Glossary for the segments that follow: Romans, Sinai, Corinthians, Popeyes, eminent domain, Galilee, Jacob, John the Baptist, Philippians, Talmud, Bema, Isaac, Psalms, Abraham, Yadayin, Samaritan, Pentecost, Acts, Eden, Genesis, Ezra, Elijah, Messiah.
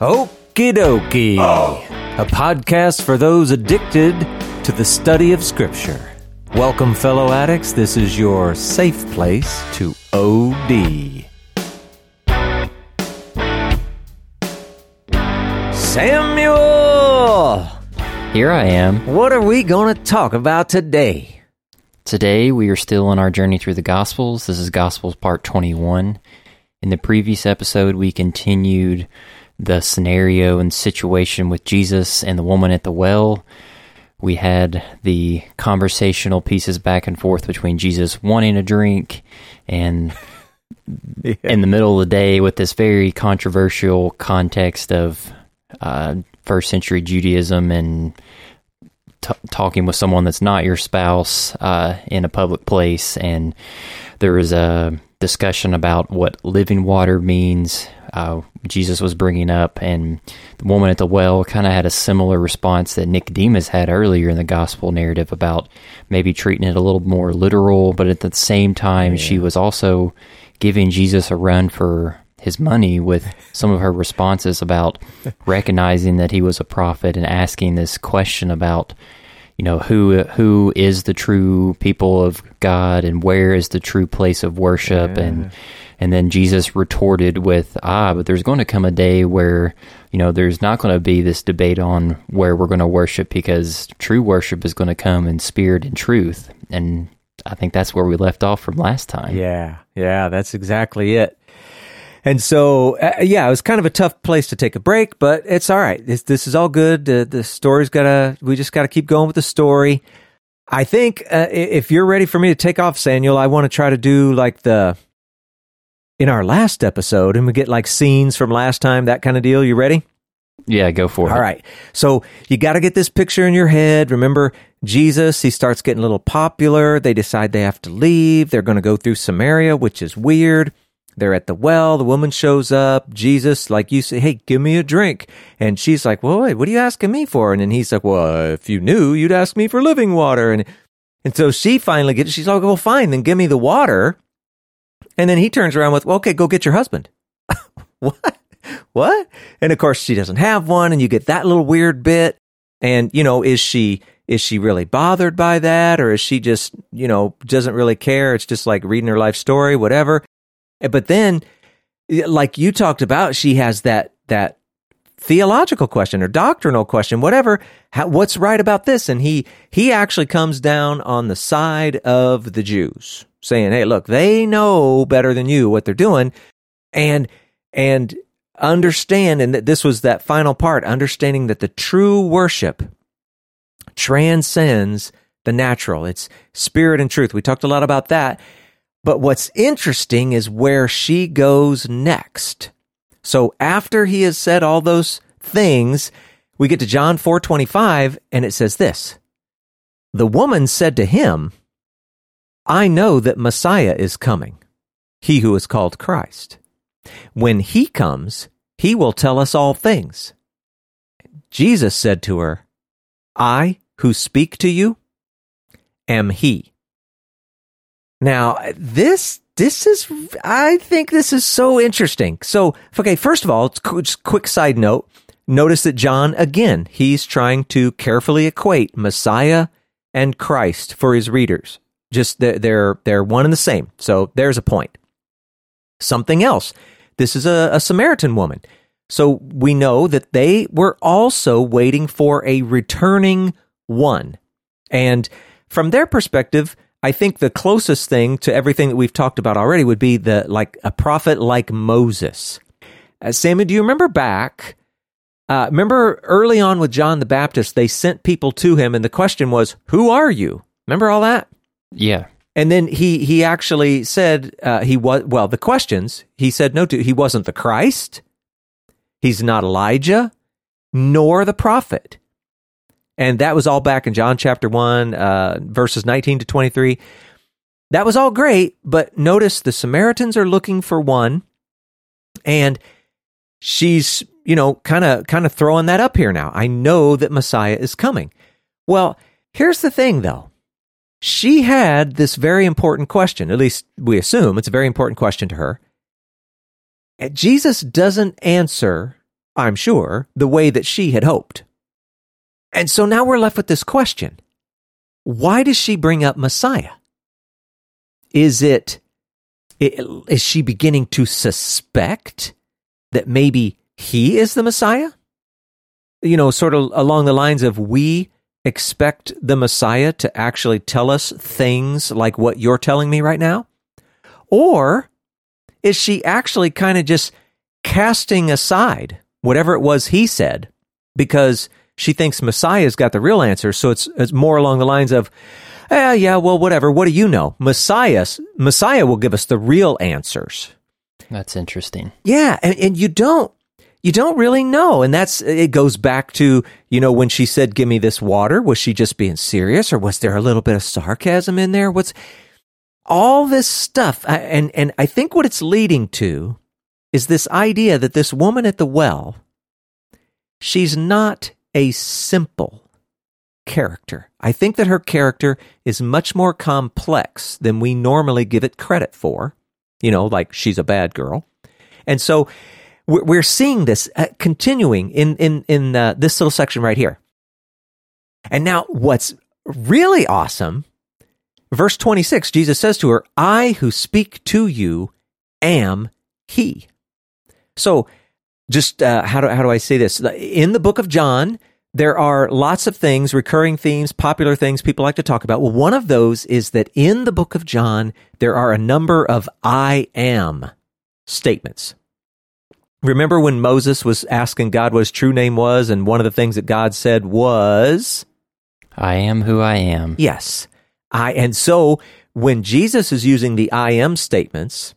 Okie dokie, a podcast for those addicted to the study of Scripture. Welcome, fellow addicts. This is your safe place to OD. Samuel! Here I am. What are we going to talk about today? Today, we are still on our journey through the Gospels. This is Gospels Part 21. In the previous episode, we continued the scenario and situation with Jesus and the woman at the well. We had the conversational pieces back and forth between Jesus wanting a drink and in the middle of the day with this very controversial context of first century Judaism and talking with someone that's not your spouse in a public place. And there was a discussion about what living water means. Jesus was bringing up, and the woman at the well kind of had a similar response that Nicodemus had earlier in the gospel narrative about maybe treating it a little more literal, but at the same time, She was also giving Jesus a run for his money with some of her responses about recognizing that he was a prophet and asking this question about, you know, who is the true people of God and where is the true place of worship. And then Jesus retorted with, but there's going to come a day where, you know, there's not going to be this debate on where we're going to worship, because true worship is going to come in spirit and truth. And I think that's where we left off from last time. Yeah, that's exactly it. And so, it was kind of a tough place to take a break, but it's all right. This is all good. The story's we just got to keep going with the story. I think if you're ready for me to take off, Samuel, I want to try to do like in our last episode, and we get like scenes from last time, that kind of deal. You ready? Yeah, go for it. All right. So you got to get this picture in your head. Remember, Jesus, he starts getting a little popular. They decide they have to leave. They're going to go through Samaria, which is weird. They're at the well, the woman shows up, Jesus, like you say, hey, give me a drink. And she's like, well, wait, what are you asking me for? And then he's like, well, if you knew, you'd ask me for living water. And so she finally she's like, well, fine, then give me the water. And then he turns around with, well, okay, go get your husband. What? And of course, she doesn't have one, and you get that little weird bit. And, you know, is she really bothered by that? Or is she just, you know, doesn't really care? It's just like reading her life story, whatever. But then, like you talked about, she has that theological question or doctrinal question, whatever. What's right about this? And he actually comes down on the side of the Jews, saying, "Hey, look, they know better than you what they're doing, and understand." And that this was that final part, understanding that the true worship transcends the natural. It's spirit and truth. We talked a lot about that. But what's interesting is where she goes next. So after he has said all those things, we get to John 4:25, and it says this: "The woman said to him, 'I know that Messiah is coming, he who is called Christ. When he comes, he will tell us all things.' Jesus said to her, 'I who speak to you am he.'" Now, this is, I think this is so interesting. So, okay, first of all, just quick side note, notice that John, again, he's trying to carefully equate Messiah and Christ for his readers. Just they're one and the same. So there's a point. Something else. This is a Samaritan woman. So we know that they were also waiting for a returning one. And from their perspective, I think the closest thing to everything that we've talked about already would be like a prophet like Moses. Sammy, do you remember back? Remember early on with John the Baptist, they sent people to him, and the question was, "Who are you?" Remember all that? Yeah. And then he actually said he was, well, the questions he said no to. He wasn't the Christ. He's not Elijah, nor the prophet. And that was all back in John chapter 1, verses 19 to 23. That was all great, but notice the Samaritans are looking for one, and she's, you know, kind of throwing that up here now. I know that Messiah is coming. Well, here's the thing, though. She had this very important question, at least we assume it's a very important question to her. Jesus doesn't answer I'm sure, the way that she had hoped. And so now we're left with this question. Why does she bring up Messiah? Is she beginning to suspect that maybe he is the Messiah? You know, sort of along the lines of we expect the Messiah to actually tell us things like what you're telling me right now? Or is she actually kind of just casting aside whatever it was he said because she thinks Messiah's got the real answer? So it's more along the lines of, yeah, well, whatever. What do you know? Messiah will give us the real answers. That's interesting. Yeah, and you don't really know. And it goes back to, you know, when she said, give me this water, was she just being serious? Or was there a little bit of sarcasm in there? What's all this stuff? And I think what it's leading to is this idea that this woman at the well, she's not a simple character. I think that her character is much more complex than we normally give it credit for, you know, like she's a bad girl. And so we're seeing this continuing in this little section right here. And now what's really awesome, verse 26, Jesus says to her, I who speak to you am he. So just how do I say this? In the book of John, there are lots of things, recurring themes, popular things people like to talk about. Well, one of those is that in the book of John, there are a number of I am statements. Remember when Moses was asking God what his true name was, and one of the things that God said was, I am who I am. Yes. And so when Jesus is using the I am statements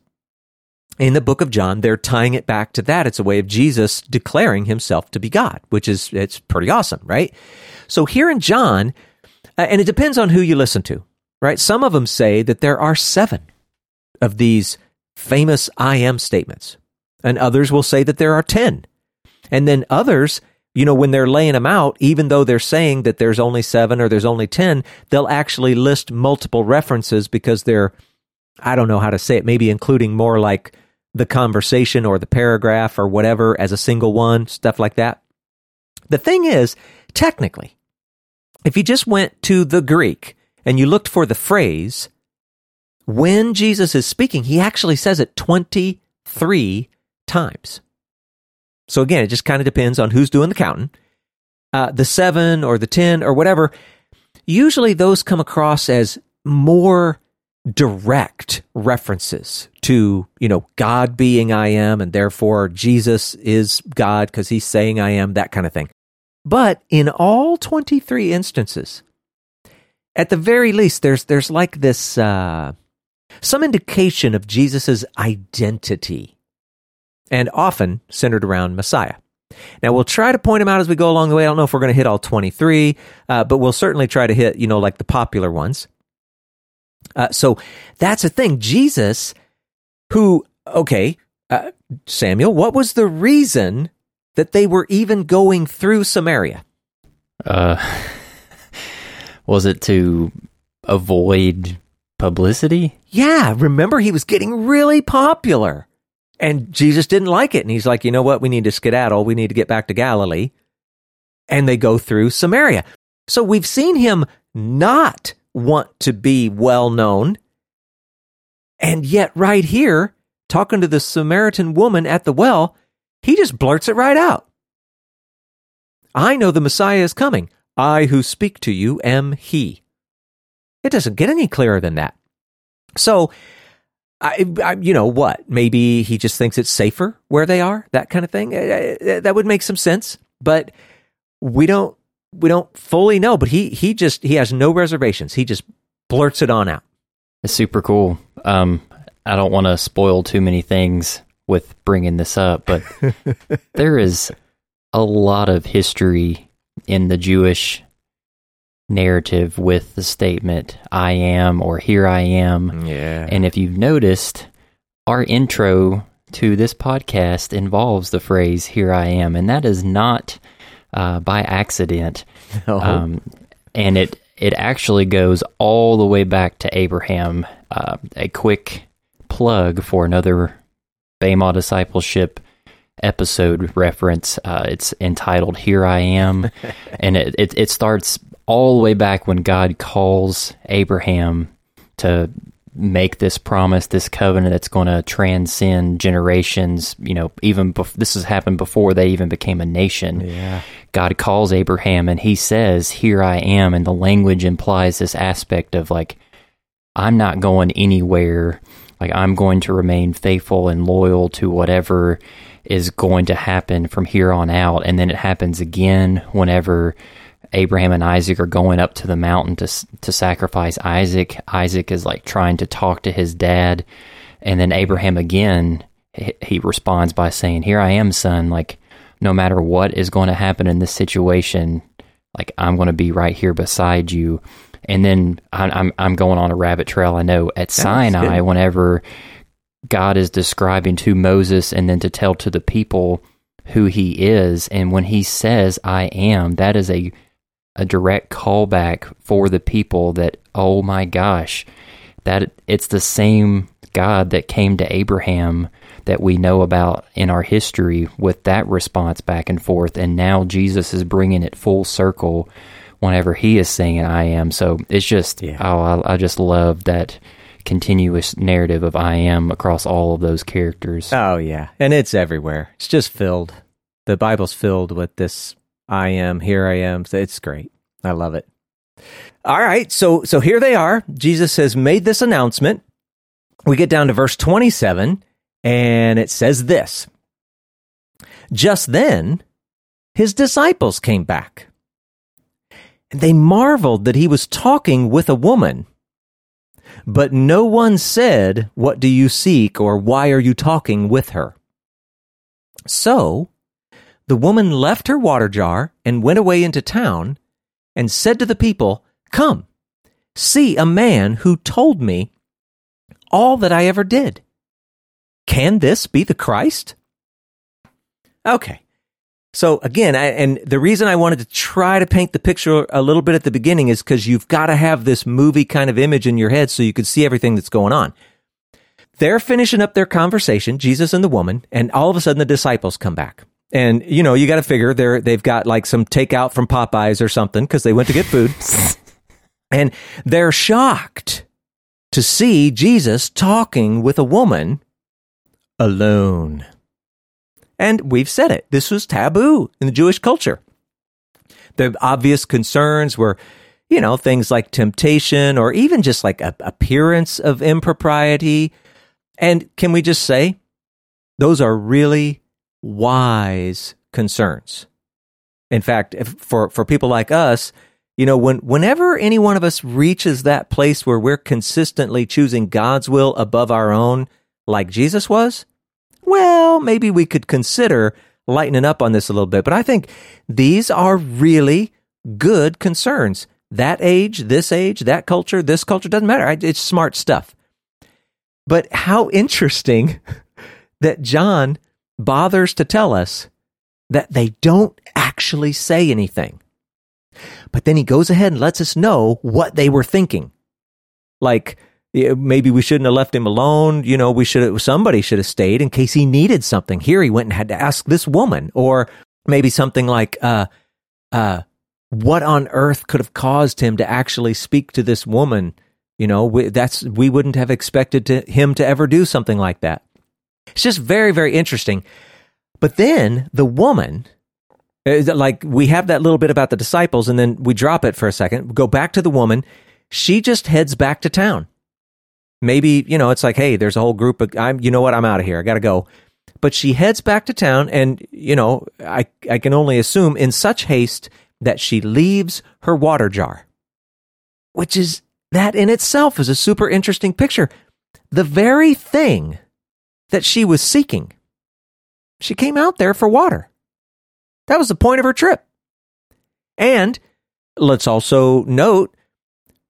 in the book of John, they're tying it back to that. It's a way of Jesus declaring himself to be God, it's pretty awesome, right? So here in John, and it depends on who you listen to, right? Some of them say that there are 7 of these famous I am statements, and others will say that there are 10. And then others, you know, when they're laying them out, even though they're saying that there's only 7 or there's only 10, they'll actually list multiple references because they're, I don't know how to say it, maybe including more like the conversation or the paragraph or whatever as a single one, stuff like that. The thing is, technically, if you just went to the Greek and you looked for the phrase, when Jesus is speaking, he actually says it 23 times. So again, it just kind of depends on who's doing the counting. The 7 or the 10 or whatever, usually those come across as more direct references to, you know, God being I am, and therefore Jesus is God because he's saying I am, that kind of thing. But in all 23 instances, at the very least, there's like this, some indication of Jesus's identity, and often centered around Messiah. Now, we'll try to point them out as we go along the way. I don't know if we're going to hit all 23, but we'll certainly try to hit, you know, like the popular ones. So that's the thing. Jesus, who, Samuel, what was the reason that they were even going through Samaria? Was it to avoid publicity? Yeah, remember he was getting really popular, and Jesus didn't like it, and he's like, you know what, we need to skedaddle, we need to get back to Galilee, and they go through Samaria. So we've seen him not want to be well known. And yet right here, talking to the Samaritan woman at the well, he just blurts it right out. I know the Messiah is coming. I who speak to you am he. It doesn't get any clearer than that. So, I you know what? Maybe he just thinks it's safer where they are, that kind of thing. That would make some sense, but we don't fully know, but he has no reservations. He just blurts it on out. It's super cool. I don't want to spoil too many things with bringing this up, but there is a lot of history in the Jewish narrative with the statement, I am, or here I am. Yeah. And if you've noticed, our intro to this podcast involves the phrase, here I am, and that is not by accident. No. And it actually goes all the way back to Abraham. A quick plug for another Bema discipleship episode reference. It's entitled "Here I Am," and it starts all the way back when God calls Abraham to make this promise, this covenant that's going to transcend generations. You know, even this has happened before they even became a nation. Yeah. God calls Abraham, and he says, "Here I am," and the language implies this aspect of like, I'm not going anywhere. Like, I'm going to remain faithful and loyal to whatever is going to happen from here on out. And then it happens again whenever Abraham and Isaac are going up to the mountain to sacrifice Isaac. Isaac is like trying to talk to his dad. And then Abraham again, he responds by saying, "Here I am, son." Like, no matter what is going to happen in this situation, like, I'm going to be right here beside you. And then I'm going on a rabbit trail, I know, at Sinai, whenever God is describing to Moses and then to tell to the people who he is. And when he says, "I am," that is a direct callback for the people that, oh my gosh, that it's the same God that came to Abraham that we know about in our history with that response back and forth. And now Jesus is bringing it full circle whenever he is saying "I am." So it's just, I just love that continuous narrative of "I am" across all of those characters. Oh, yeah. And it's everywhere. It's just filled. The Bible's filled with this "I am," "Here I am." So it's great. I love it. All right. So here they are. Jesus has made this announcement. We get down to verse 27, and it says this. Just then, his disciples came back. And they marveled that he was talking with a woman. But no one said, "What do you seek?" or "Why are you talking with her?" So the woman left her water jar and went away into town and said to the people, "Come, see a man who told me all that I ever did. Can this be the Christ?" Okay. So again, and the reason I wanted to try to paint the picture a little bit at the beginning is because you've got to have this movie kind of image in your head so you can see everything that's going on. They're finishing up their conversation, Jesus and the woman, and all of a sudden the disciples come back. And, you know, you got to figure they've got like some takeout from Popeyes or something because they went to get food. And they're shocked to see Jesus talking with a woman alone. And we've said it. This was taboo in the Jewish culture. The obvious concerns were, you know, things like temptation or even just like an appearance of impropriety. And can we just say, those are really wise concerns. In fact, for people like us, you know, whenever any one of us reaches that place where we're consistently choosing God's will above our own, like Jesus was, well, maybe we could consider lightening up on this a little bit. But I think these are really good concerns. That age, that culture, this culture, doesn't matter. It's smart stuff. But how interesting that John bothers to tell us that they don't actually say anything. But then he goes ahead and lets us know what they were thinking. Like, maybe we shouldn't have left him alone. You know, somebody should have stayed in case he needed something. Here he went and had to ask this woman, or maybe something like, what on earth could have caused him to actually speak to this woman? You know, we wouldn't have expected him to ever do something like that. It's just very, very interesting. But then the woman, like we have that little bit about the disciples and then we drop it for a second, go back to the woman. She just heads back to town. Maybe, you know, it's like, hey, there's a whole group of, you know what, I'm out of here. I got to go. But she heads back to town and, you know, I can only assume in such haste that she leaves her water jar, which is, that in itself is a super interesting picture. The very thing that she was seeking, she came out there for water. That was the point of her trip. And let's also note,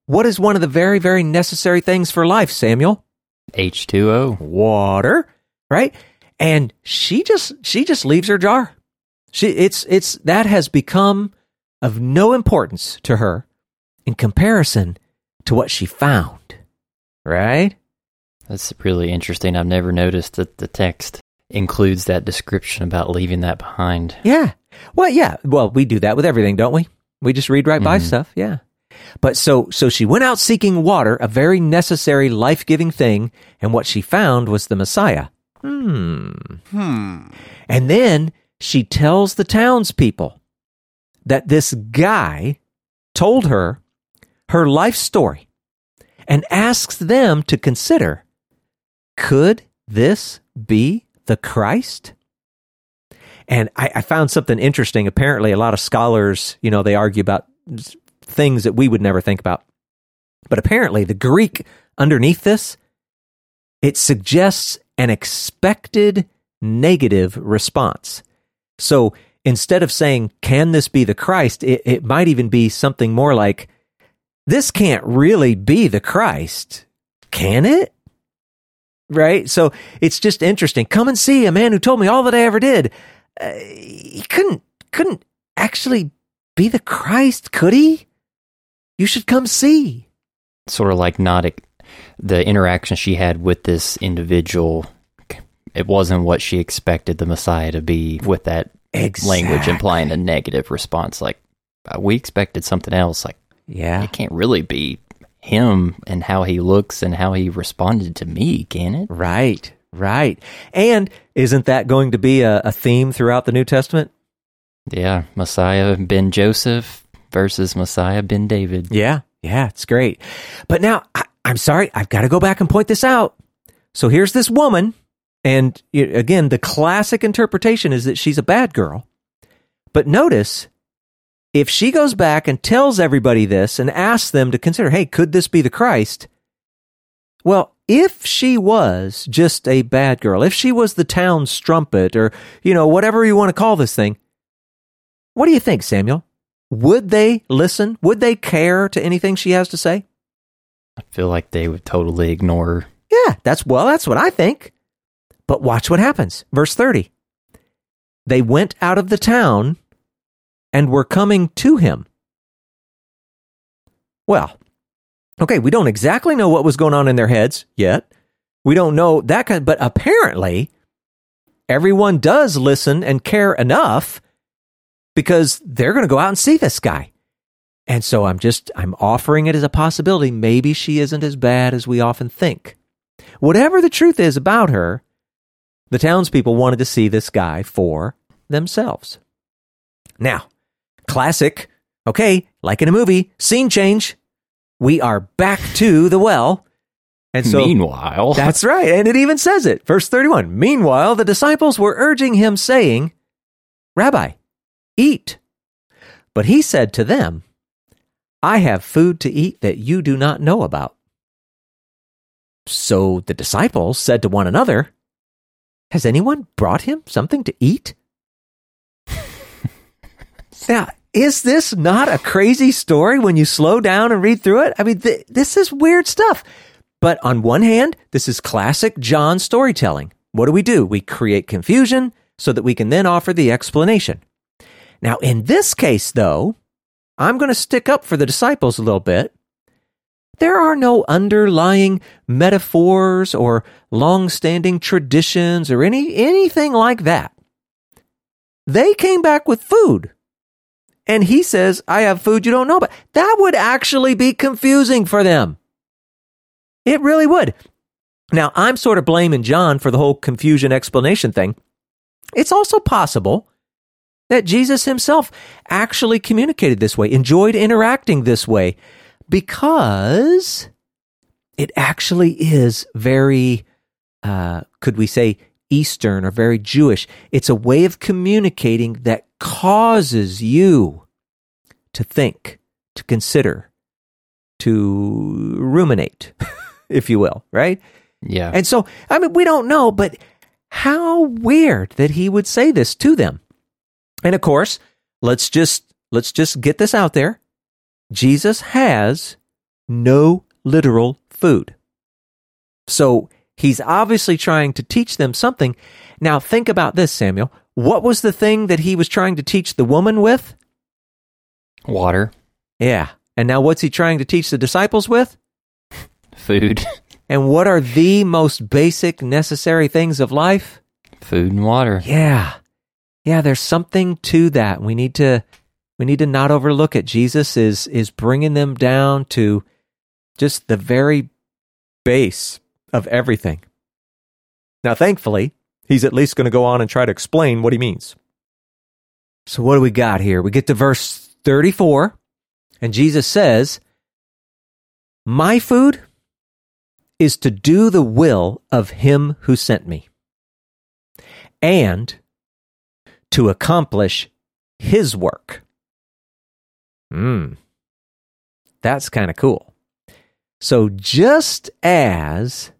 what is one of the very, very necessary things for life, Samuel? H2O. Water, right? And she just leaves her jar. It's that has become of no importance to her in comparison to what she found, right? That's really interesting. I've never noticed that the text includes that description about leaving that behind. Yeah. Well, yeah. Well, we do that with everything, don't we? We just read right by stuff. Yeah. But so she went out seeking water, a very necessary, life-giving thing, and what she found was the Messiah. And then she tells the townspeople that this guy told her her life story and asks them to consider, could this be the Christ? And I found something interesting. Apparently, a lot of scholars, they argue about things that we would never think about. But apparently, the Greek underneath this, it suggests an expected negative response. So instead of saying, can this be the Christ? It might even be something more like, this can't really be the Christ, can it? Right? So it's just interesting. Come and see a man who told me all that I ever did. He couldn't actually be the Christ, could he? You should come see. Sort of like the interaction she had with this individual, it wasn't what she expected the Messiah to be, with that language implying a negative response. Like, we expected something else. Like, yeah, it can't really be him and how he looks and how he responded to me, can it? Right. And isn't that going to be a theme throughout the New Testament? Yeah, Messiah ben Joseph versus Messiah ben David. Yeah, it's great. But now, I'm sorry, I've got to go back and point this out. So here's this woman, and again, the classic interpretation is that she's a bad girl. But notice, if she goes back and tells everybody this and asks them to consider, hey, could this be the Christ? Well, if she was just a bad girl, if she was the town strumpet or, whatever you want to call this thing, what do you think, Samuel? Would they listen? Would they care to anything she has to say? I feel like they would totally ignore her. Yeah, that's what I think. But watch what happens. Verse 30. They went out of the town and were coming to him. Well, okay, we don't exactly know what was going on in their heads yet. We don't know that but apparently everyone does listen and care enough because they're going to go out and see this guy. And so I'm offering it as a possibility. Maybe she isn't as bad as we often think. Whatever the truth is about her, the townspeople wanted to see this guy for themselves. Now, classic, okay, like in a movie, scene change. We are back to the well. And so, meanwhile. That's right. And it even says it. Verse 31. Meanwhile, the disciples were urging him, saying, Rabbi, eat. But he said to them, I have food to eat that you do not know about. So the disciples said to one another, has anyone brought him something to eat? Now, is this not a crazy story when you slow down and read through it? I mean, this is weird stuff. But on one hand, this is classic John storytelling. What do? We create confusion so that we can then offer the explanation. Now, in this case, though, I'm going to stick up for the disciples a little bit. There are no underlying metaphors or long-standing traditions or anything like that. They came back with food, and he says, I have food you don't know about. That would actually be confusing for them. It really would. Now, I'm sort of blaming John for the whole confusion explanation thing. It's also possible that Jesus himself actually communicated this way, enjoyed interacting this way, because it actually is very, could we say, Eastern or very Jewish. It's a way of communicating that causes you to think, to consider, to ruminate, if you will, right? Yeah. And so, I mean, we don't know, but how weird that he would say this to them. And of course, let's just get this out there. Jesus has no literal food. So he's obviously trying to teach them something. Now think about this, Samuel. What was the thing that he was trying to teach the woman with? Water. Yeah. And now what's he trying to teach the disciples with? Food. And what are the most basic necessary things of life? Food and water. Yeah. Yeah, there's something to that. We need to not overlook it. Jesus is bringing them down to just the very base of everything. Now, thankfully, he's at least going to go on and try to explain what he means. So what do we got here? We get to verse 34, and Jesus says, "My food is to do the will of him who sent me, and to accomplish his work." That's kind of cool. So just as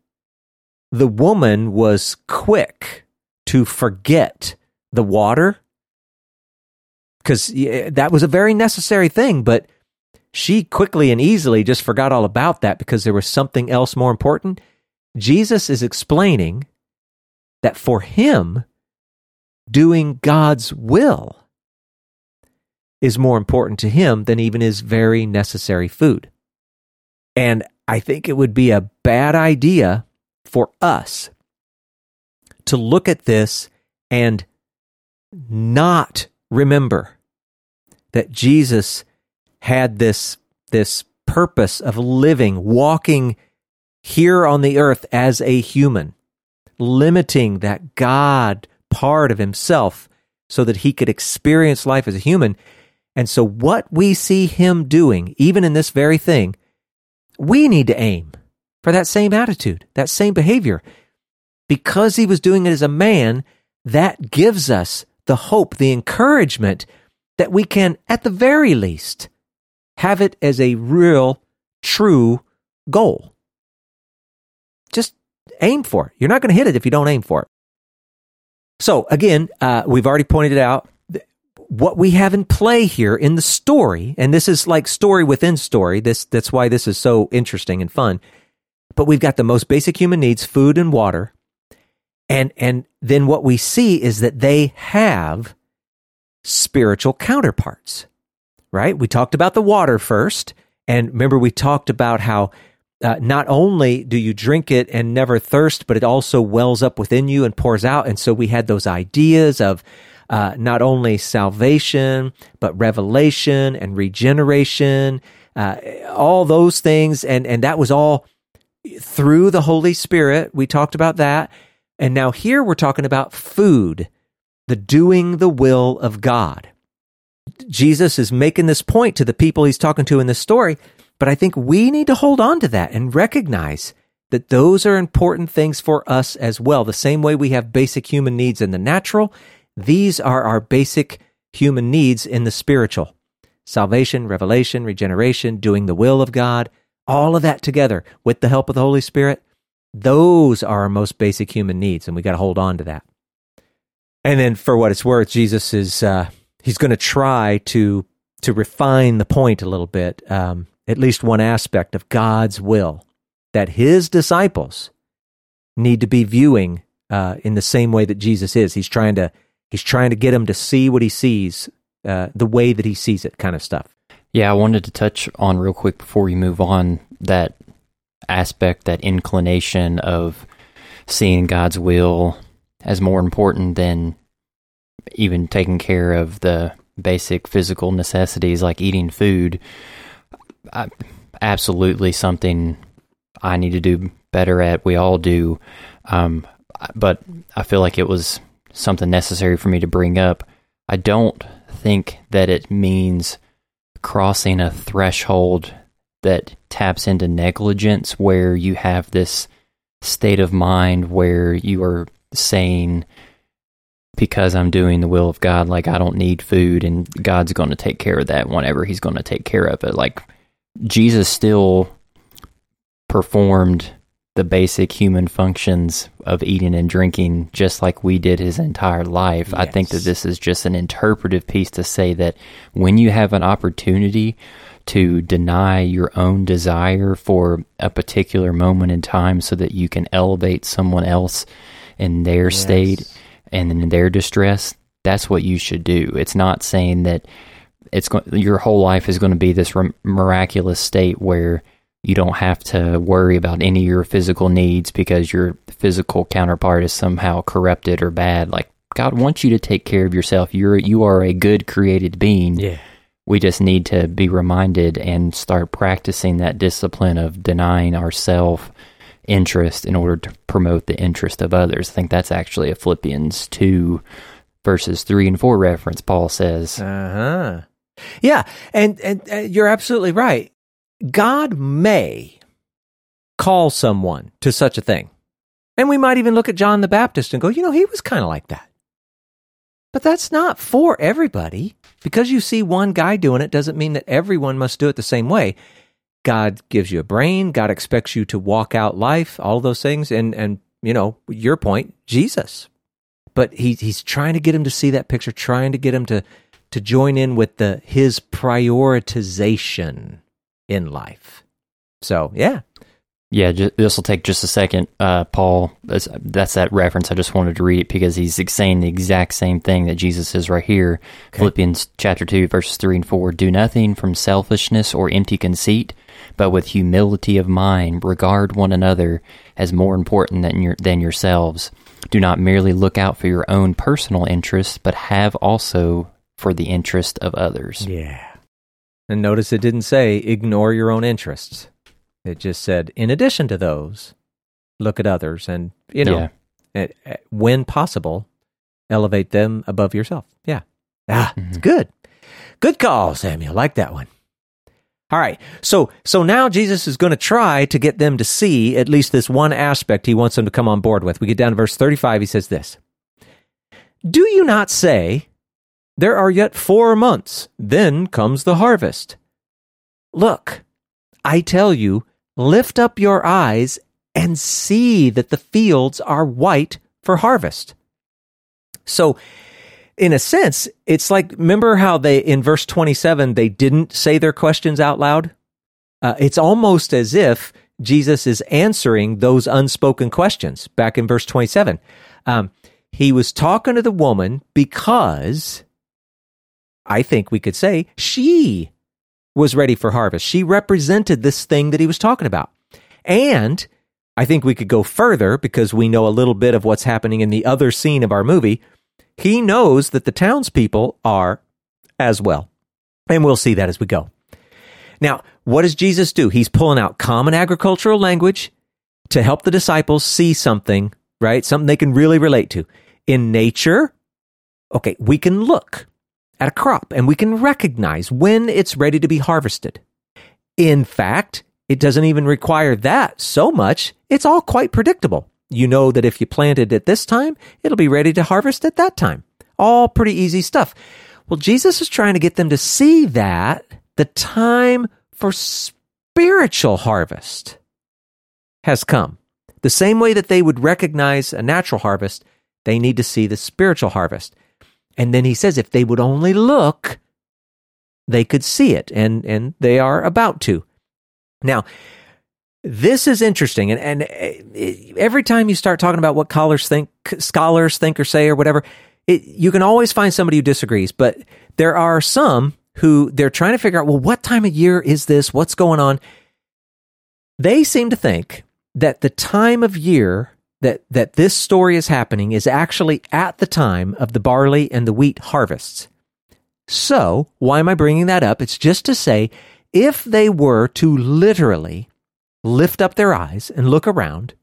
the woman was quick to forget the water, because that was a very necessary thing, but she quickly and easily just forgot all about that because there was something else more important. Jesus is explaining that for him, doing God's will is more important to him than even his very necessary food. And I think it would be a bad idea for us to look at this and not remember that Jesus had this purpose of living, walking here on the earth as a human, limiting that God part of himself so that he could experience life as a human. And so what we see him doing, even in this very thing, we need to aim for that same attitude, that same behavior. Because he was doing it as a man, that gives us the hope, the encouragement that we can, at the very least, have it as a real, true goal. Just aim for it. You're not going to hit it if you don't aim for it. So again, we've already pointed out what we have in play here in the story, and this is like story within story. That's why this is so interesting and fun. But we've got the most basic human needs, food and water, and then what we see is that they have spiritual counterparts, right? We talked about the water first, and remember we talked about how not only do you drink it and never thirst, but it also wells up within you and pours out. And so we had those ideas of not only salvation, but revelation and regeneration, all those things. And that was all through the Holy Spirit. We talked about that. And now here we're talking about food, the doing the will of God. Jesus is making this point to the people he's talking to in this story. But I think we need to hold on to that and recognize that those are important things for us as well. The same way we have basic human needs in the natural, these are our basic human needs in the spiritual. Salvation, revelation, regeneration, doing the will of God, all of that together with the help of the Holy Spirit, those are our most basic human needs, and we got to hold on to that. And then for what it's worth, Jesus is he's going to try to refine the point a little bit, at least one aspect of God's will that his disciples need to be viewing in the same way that Jesus is. He's trying to get them to see what he sees, the way that he sees it, kind of stuff. Yeah, I wanted to touch on real quick before we move on that aspect, that inclination of seeing God's will as more important than even taking care of the basic physical necessities like eating food. Absolutely something I need to do better at. We all do. But I feel like it was something necessary for me to bring up. I don't think that it means crossing a threshold that taps into negligence where you have this state of mind where you are saying, because I'm doing the will of God, like I don't need food and God's going to take care of that whenever he's going to take care of it. Like, Jesus still performed the basic human functions of eating and drinking just like we did his entire life. Yes. I think that this is just an interpretive piece to say that when you have an opportunity to deny your own desire for a particular moment in time so that you can elevate someone else in their yes. state and in their distress, that's what you should do. It's not saying that your whole life is going to be this miraculous state where You don't have to worry about any of your physical needs because your physical counterpart is somehow corrupted or bad. Like, God wants you to take care of yourself. You are a good created being. Yeah. We just need to be reminded and start practicing that discipline of denying ourself interest in order to promote the interest of others. I think that's actually a Philippians 2 verses 3 and 4 reference, Paul says. Uh-huh. Yeah, and you're absolutely right. God may call someone to such a thing. And we might even look at John the Baptist and go, you know, he was kind of like that. But that's not for everybody. Because you see one guy doing it doesn't mean that everyone must do it the same way. God gives you a brain. God expects you to walk out life, all those things. And you know, your point, Jesus. But he's trying to get him to see that picture, trying to get him to join in with his prioritization in life. So, yeah. Yeah, this will take just a second, Paul. That's that reference. I just wanted to read it because he's saying the exact same thing that Jesus is right here. Okay. Philippians chapter 2, verses 3 and 4. Do nothing from selfishness or empty conceit, but with humility of mind, regard one another as more important than yourselves. Do not merely look out for your own personal interests, but have also for the interest of others. Yeah. And notice it didn't say ignore your own interests. It just said, in addition to those, look at others and, you know, yeah. When possible, elevate them above yourself. Yeah. It's good. Good call, Samuel. Like that one. All right. So now Jesus is going to try to get them to see at least this one aspect he wants them to come on board with. We get down to verse 35. He says this, do you not say, there are yet 4 months, then comes the harvest? Look, I tell you, lift up your eyes and see that the fields are white for harvest. So, in a sense, it's like, remember how they, in verse 27, they didn't say their questions out loud? It's almost as if Jesus is answering those unspoken questions back in verse 27. He was talking to the woman because, I think we could say, she was ready for harvest. She represented this thing that he was talking about. And I think we could go further because we know a little bit of what's happening in the other scene of our movie. He knows that the townspeople are as well. And we'll see that as we go. Now, what does Jesus do? He's pulling out common agricultural language to help the disciples see something, right? Something they can really relate to. In nature, okay, we can look at a crop, and we can recognize when it's ready to be harvested. In fact, it doesn't even require that so much. It's all quite predictable. You know that if you plant it at this time, it'll be ready to harvest at that time. All pretty easy stuff. Well, Jesus is trying to get them to see that the time for spiritual harvest has come. The same way that they would recognize a natural harvest, they need to see the spiritual harvest. And then he says if they would only look, they could see it, and they are about to. Now, this is interesting, and every time you start talking about what scholars think or say or whatever, you can always find somebody who disagrees, but there are some who they're trying to figure out, well, what time of year is this? What's going on? They seem to think that the time of year that this story is happening is actually at the time of the barley and the wheat harvests. So, why am I bringing that up? It's just to say, if they were to literally lift up their eyes and look around,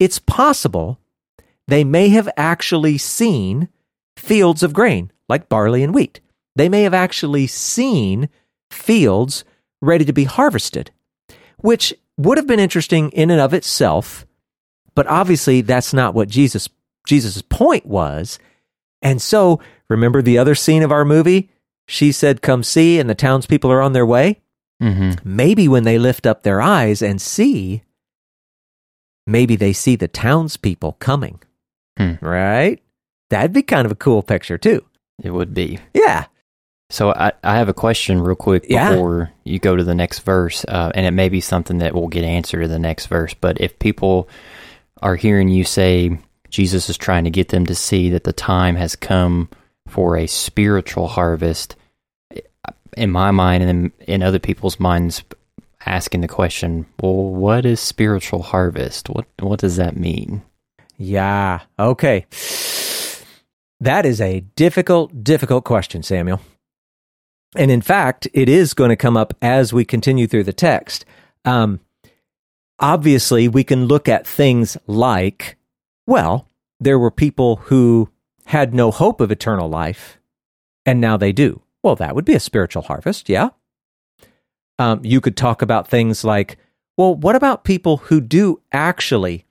it's possible they may have actually seen fields of grain, like barley and wheat. They may have actually seen fields ready to be harvested, which would have been interesting in and of itself. But obviously, that's not what Jesus' point was. And so, remember the other scene of our movie? She said, come see, and the townspeople are on their way? Mm-hmm. Maybe when they lift up their eyes and see, maybe they see the townspeople coming, right? That'd be kind of a cool picture, too. It would be. Yeah. So I have a question real quick before you go to the next verse, and it may be something that will get answered in the next verse, but if people are hearing you say Jesus is trying to get them to see that the time has come for a spiritual harvest, in my mind and in other people's minds, asking the question, well, what is spiritual harvest? What does that mean? Yeah, okay. That is a difficult question, Samuel. And in fact, it is going to come up as we continue through the text. Obviously, we can look at things like, well, there were people who had no hope of eternal life, and now they do. Well, that would be a spiritual harvest, yeah. You could talk about things like, well, what about people who do actually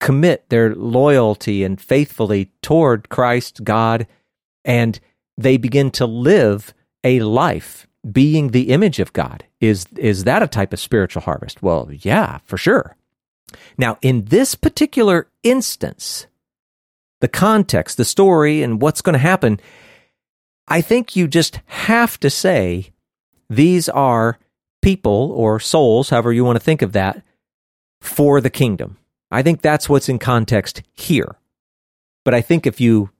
commit their loyalty and faithfully toward Christ, God, and they begin to live a life being the image of God? Is that a type of spiritual harvest? Well, yeah, for sure. Now, in this particular instance, the context, the story, and what's going to happen, I think you just have to say these are people or souls, however you want to think of that, for the kingdom. I think that's what's in context here. But I think if you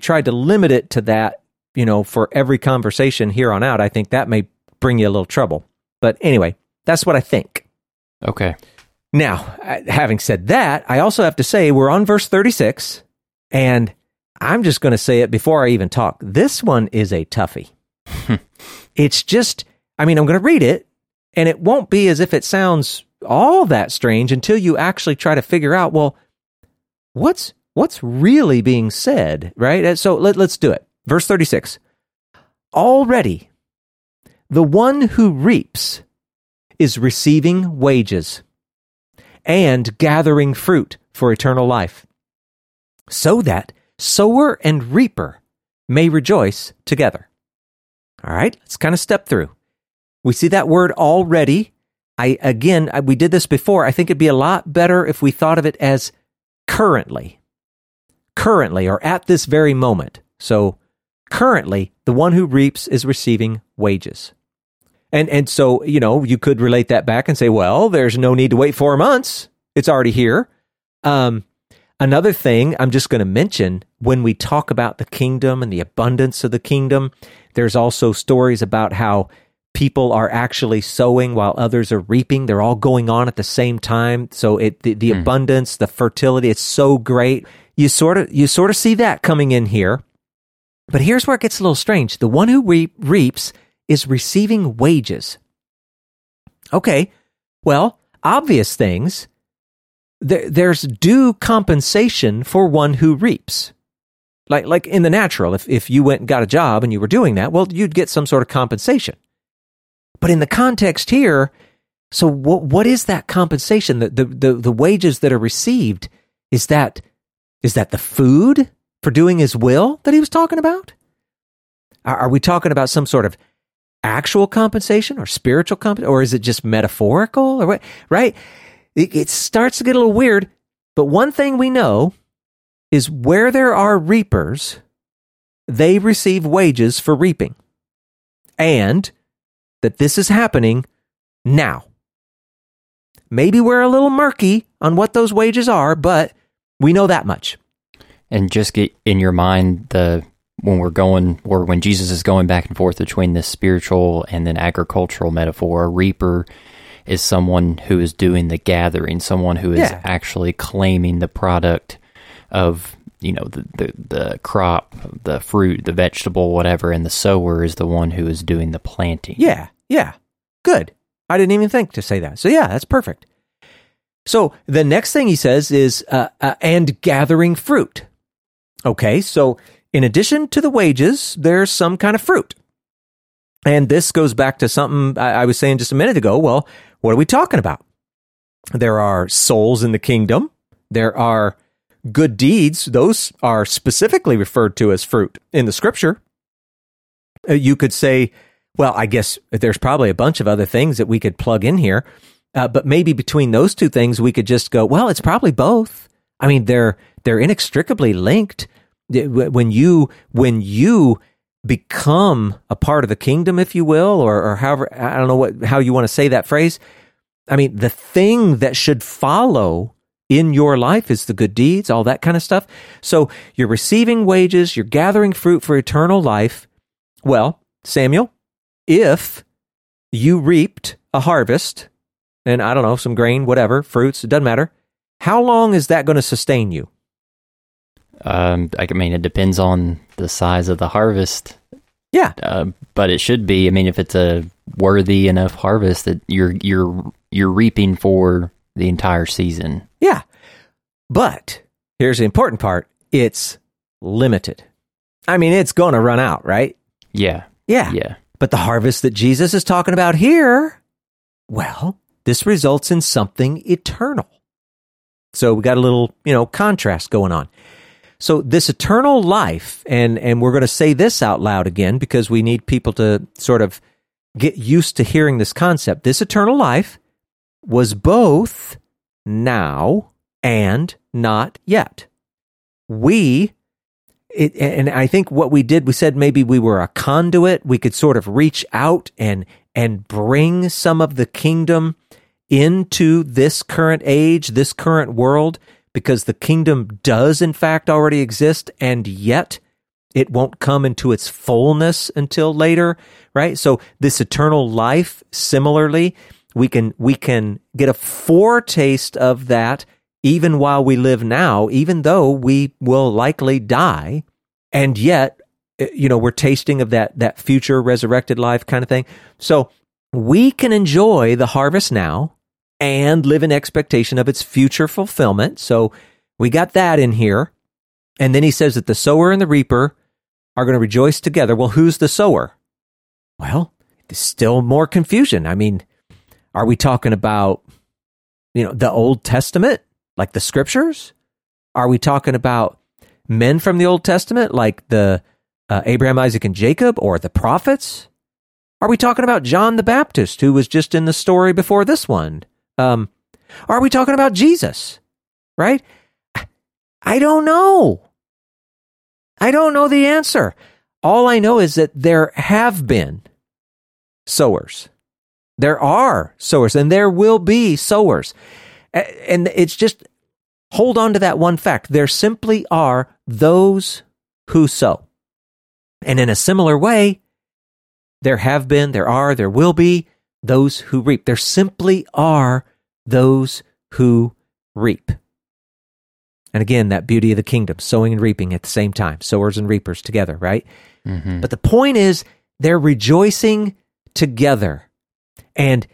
tried to limit it to that, you know, for every conversation here on out, I think that may bring you a little trouble. But anyway, that's what I think. Okay. Now, having said that, I also have to say we're on verse 36, and I'm just going to say it before I even talk. This one is a toughie. It's just, I mean, I'm going to read it, and it won't be as if it sounds all that strange until you actually try to figure out, well, what's really being said, right? So let's do it. Verse 36, already the one who reaps is receiving wages and gathering fruit for eternal life, so that sower and reaper may rejoice together. All right, let's kind of step through. We see that word already. We did this before. I think it'd be a lot better if we thought of it as currently, or at this very moment. So currently, the one who reaps is receiving wages. And so, you know, you could relate that back and say, well, there's no need to wait 4 months. It's already here. Another thing I'm just going to mention, when we talk about the kingdom and the abundance of the kingdom, there's also stories about how people are actually sowing while others are reaping. They're all going on at the same time. So the abundance, the fertility, it's so great. You sort of see that coming in here. But here's where it gets a little strange. The one who reaps is receiving wages. Okay, well, obvious things. There's due compensation for one who reaps. Like in the natural, if you went and got a job and you were doing that, well, you'd get some sort of compensation. But in the context here, so what is that compensation? The wages that are received, is that the food for doing his will that he was talking about? Are we talking about some sort of actual compensation or spiritual compensation, or is it just metaphorical or what? Right? It starts to get a little weird, but one thing we know is where there are reapers, they receive wages for reaping, and that this is happening now. Maybe we're a little murky on what those wages are, but we know that much. And just get in your mind when Jesus is going back and forth between this spiritual and then agricultural metaphor, a reaper is someone who is doing the gathering, someone who is actually claiming the product of, you know, the crop, the fruit, the vegetable, whatever, and the sower is the one who is doing the planting. Yeah, good. I didn't even think to say that. So yeah, that's perfect. So the next thing he says is, and gathering fruit. Okay, so in addition to the wages, there's some kind of fruit. And this goes back to something I was saying just a minute ago. Well, what are we talking about? There are souls in the kingdom. There are good deeds. Those are specifically referred to as fruit in the scripture. You could say, well, I guess there's probably a bunch of other things that we could plug in here. But maybe between those two things, we could just go, well, it's probably both. I mean, they're inextricably linked. When you become a part of the kingdom, if you will, or however, I don't know how you want to say that phrase. I mean, the thing that should follow in your life is the good deeds, all that kind of stuff. So you're receiving wages, you're gathering fruit for eternal life. Well, Samuel, if you reaped a harvest and I don't know, some grain, whatever, fruits, it doesn't matter. How long is that going to sustain you? I mean, it depends on the size of the harvest. Yeah. But it should be, I mean, if it's a worthy enough harvest that you're reaping for the entire season. Yeah. But here's the important part. It's limited. I mean, it's going to run out, right? Yeah. Yeah. Yeah. But the harvest that Jesus is talking about here, well, this results in something eternal. So we got a little, contrast going on. So this eternal life, and we're going to say this out loud again because we need people to sort of get used to hearing this concept. This eternal life was both now and not yet. And I think what we did, we said maybe we were a conduit. We could sort of reach out and bring some of the kingdom into this current age, this current world, because the kingdom does, in fact, already exist, and yet it won't come into its fullness until later, right? So this eternal life, similarly, we can get a foretaste of that even while we live now, even though we will likely die, and yet, we're tasting of that future resurrected life kind of thing. So we can enjoy the harvest now and live in expectation of its future fulfillment. So we got that in here. And then he says that the sower and the reaper are going to rejoice together. Well, who's the sower? Well, there's still more confusion. I mean, are we talking about, the Old Testament, like the scriptures? Are we talking about men from the Old Testament, like the Abraham, Isaac, and Jacob, or the prophets? Are we talking about John the Baptist, who was just in the story before this one? Are we talking about Jesus, right? I don't know. I don't know the answer. All I know is that there have been sowers. There are sowers, and there will be sowers. And it's just, hold on to that one fact. There simply are those who sow. And in a similar way, there have been, there are, there will be those who reap. There simply are those who reap. And again, that beauty of the kingdom, sowing and reaping at the same time, sowers and reapers together, right? Mm-hmm. But the point is, they're rejoicing together. And,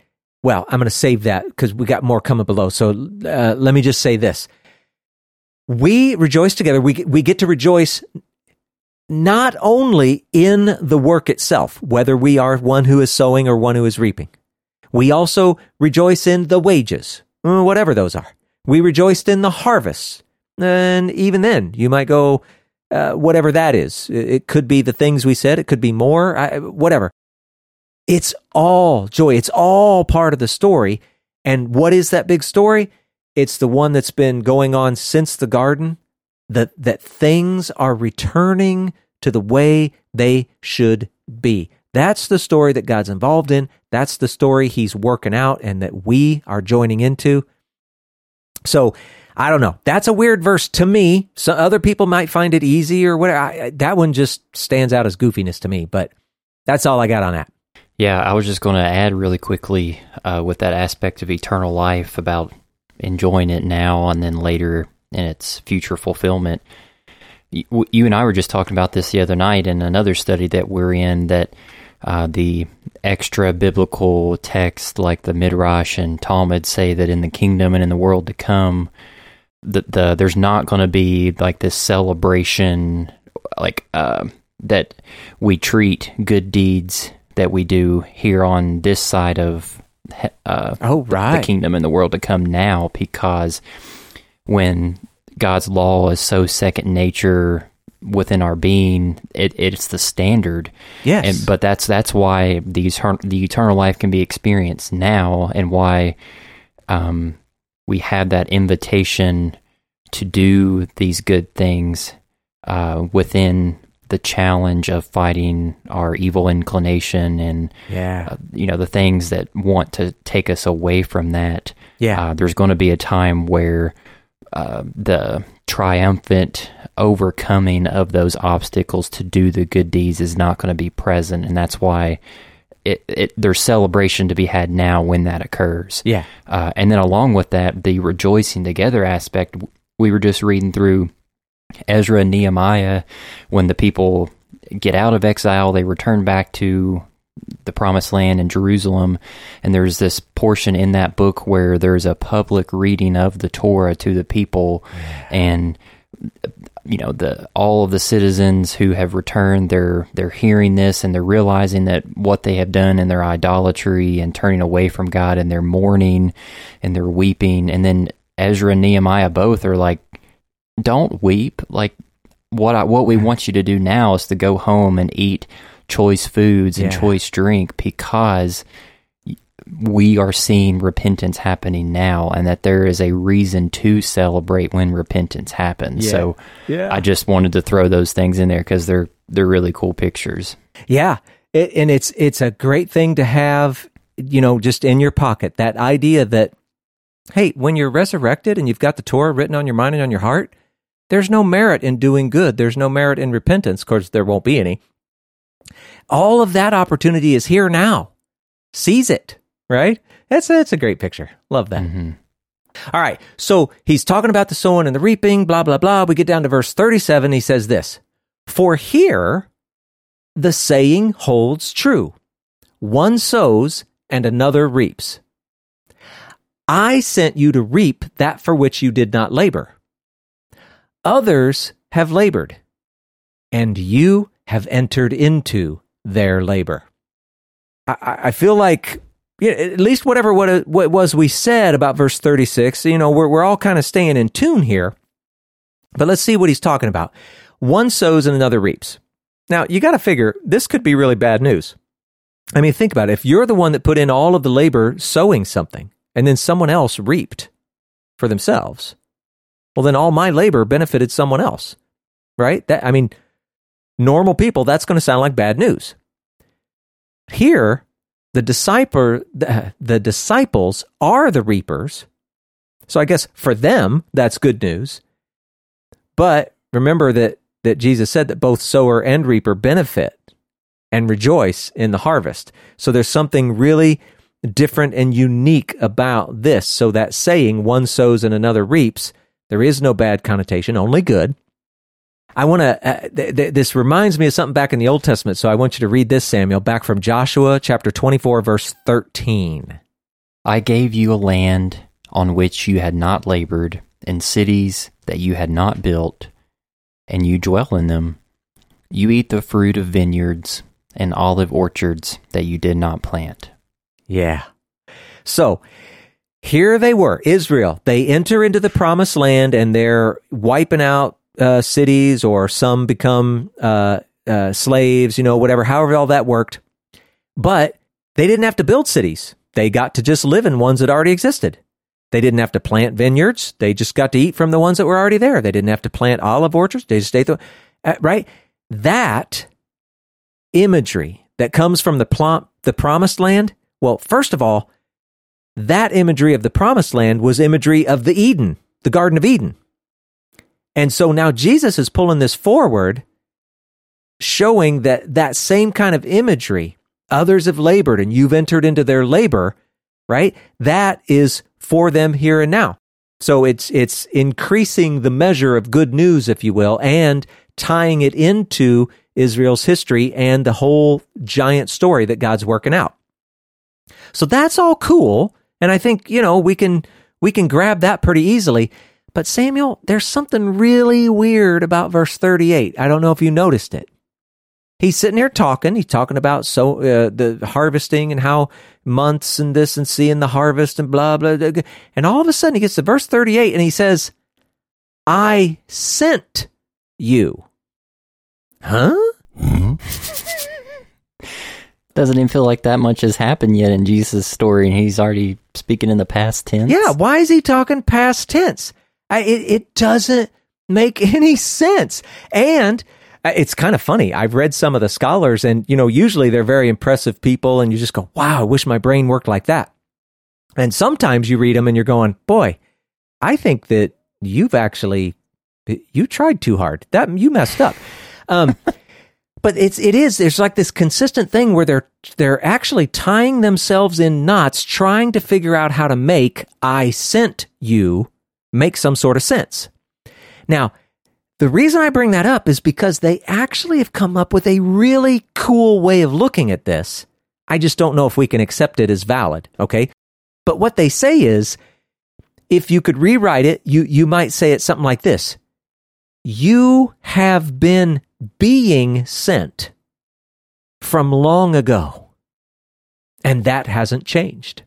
well, I'm going to save that because we got more coming below. So let me just say this. We rejoice together. We get to rejoice not only in the work itself, whether we are one who is sowing or one who is reaping. We also rejoice in the wages, whatever those are. We rejoiced in the harvest. And even then, you might go, whatever that is. It could be the things we said. It could be more, whatever. It's all joy. It's all part of the story. And what is that big story? It's the one that's been going on since the garden. That things are returning to the way they should be. That's the story that God's involved in. That's the story he's working out and that we are joining into. So, I don't know. That's a weird verse to me. So other people might find it easy or whatever. That one just stands out as goofiness to me, but that's all I got on that. Yeah, I was just going to add really quickly with that aspect of eternal life about enjoying it now and then later and its future fulfillment. You and I were just talking about this the other night in another study that we're in, that the extra biblical texts like the Midrash and Talmud say that in the kingdom and in the world to come, there's not going to be like this celebration that we treat good deeds that we do here on this side of the kingdom and the world to come now, because when God's law is so second nature within our being, it's the standard. Yes. But that's why the eternal life can be experienced now, and why we have that invitation to do these good things within the challenge of fighting our evil inclination and the things that want to take us away from that. Yeah. There's going to be a time where the triumphant overcoming of those obstacles to do the good deeds is not going to be present, and that's why there's celebration to be had now when that occurs. Yeah. And then along with that, the rejoicing together aspect, we were just reading through Ezra and Nehemiah, when the people get out of exile, they return back to the Promised Land in Jerusalem, and there's this portion in that book where there's a public reading of the Torah to the people, and you know, all of the citizens who have returned, they're hearing this, and they're realizing that what they have done in their idolatry and turning away from God, and they're mourning and they're weeping. And then Ezra and Nehemiah both are like, "Don't weep. Like, what we want you to do now is to go home and eat choice foods and choice drink, because we are seeing repentance happening now, and that there is a reason to celebrate when repentance happens." Yeah. So I just wanted to throw those things in there because they're really cool pictures. Yeah, and it's a great thing to have, you know, just in your pocket, that idea that, hey, when you're resurrected and you've got the Torah written on your mind and on your heart, there's no merit in doing good. There's no merit in repentance. Of course, there won't be any. All of that opportunity is here now. Seize it, right? That's a great picture. Love that. Mm-hmm. All right, so he's talking about the sowing and the reaping, blah, blah, blah. We get down to verse 37. He says this, "For here the saying holds true. One sows and another reaps. I sent you to reap that for which you did not labor. Others have labored, and you have entered into their labor." I feel like, you know, at least what it was we said about verse 36, you know, we're all kind of staying in tune here, but let's see what he's talking about. One sows and another reaps. Now, you got to figure, this could be really bad news. I mean, think about it. If you're the one that put in all of the labor sowing something, and then someone else reaped for themselves, well, then all my labor benefited someone else, right? That, I mean, normal people, that's going to sound like bad news. Here, the disciples are the reapers. So I guess for them, that's good news. But remember that Jesus said that both sower and reaper benefit and rejoice in the harvest. So there's something really different and unique about this. So that saying, one sows and another reaps, there is no bad connotation, only good. I want to, this reminds me of something back in the Old Testament, so I want you to read this, Samuel, back from Joshua chapter 24, verse 13. "I gave you a land on which you had not labored, and cities that you had not built, and you dwell in them. You eat the fruit of vineyards and olive orchards that you did not plant." Yeah. So here they were, Israel. They enter into the Promised Land, and they're wiping out cities, or some become slaves, you know, whatever, however all that worked. But they didn't have to build cities. They got to just live in ones that already existed. They didn't have to plant vineyards. They just got to eat from the ones that were already there. They didn't have to plant olive orchards. They just ate the right? That imagery that comes from the Promised Land, well, first of all, that imagery of the Promised Land was imagery of the Eden, the Garden of Eden. And so now Jesus is pulling this forward, showing that same kind of imagery, others have labored and you've entered into their labor, right? That is for them here and now. So it's increasing the measure of good news, if you will, and tying it into Israel's history and the whole giant story that God's working out. So that's all cool, and I think, you know, we can grab that pretty easily. But Samuel, there's something really weird about verse 38. I don't know if you noticed it. He's sitting here talking. He's talking about the harvesting and how months and this and seeing the harvest and blah, blah, blah. And all of a sudden he gets to verse 38 and he says, "I sent you." Huh? Mm-hmm. Doesn't even feel like that much has happened yet in Jesus' story, and he's already speaking in the past tense. Yeah, why is he talking past tense? It doesn't make any sense. And it's kind of funny. I've read some of the scholars, and, you know, usually they're very impressive people, and you just go, wow, I wish my brain worked like that. And sometimes you read them and you're going, boy, I think that you tried too hard. That you messed up. But it is. There's like this consistent thing where they're actually tying themselves in knots, trying to figure out how to make "I sent you" make some sort of sense. Now, the reason I bring that up is because they actually have come up with a really cool way of looking at this. I just don't know if we can accept it as valid, okay? But what they say is, if you could rewrite it, you might say it something like this. You have been being sent from long ago, and that hasn't changed,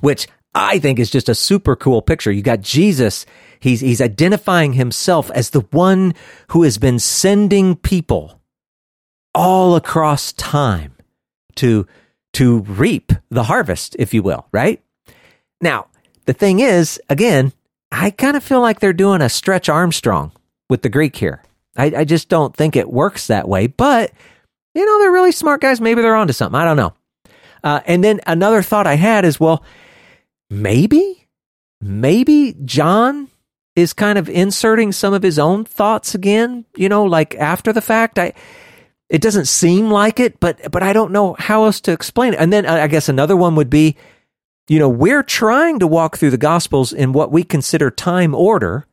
which I think is just a super cool picture. You got Jesus, he's identifying himself as the one who has been sending people all across time to reap the harvest, if you will, right? Now, the thing is, again, I kind of feel like they're doing a Stretch Armstrong with the Greek here. I just don't think it works that way, but, you know, they're really smart guys. Maybe they're onto something. I don't know. And then another thought I had is, well, maybe John is kind of inserting some of his own thoughts again, you know, like after the fact. It doesn't seem like it, but I don't know how else to explain it. And then I guess another one would be, you know, we're trying to walk through the Gospels in what we consider time order,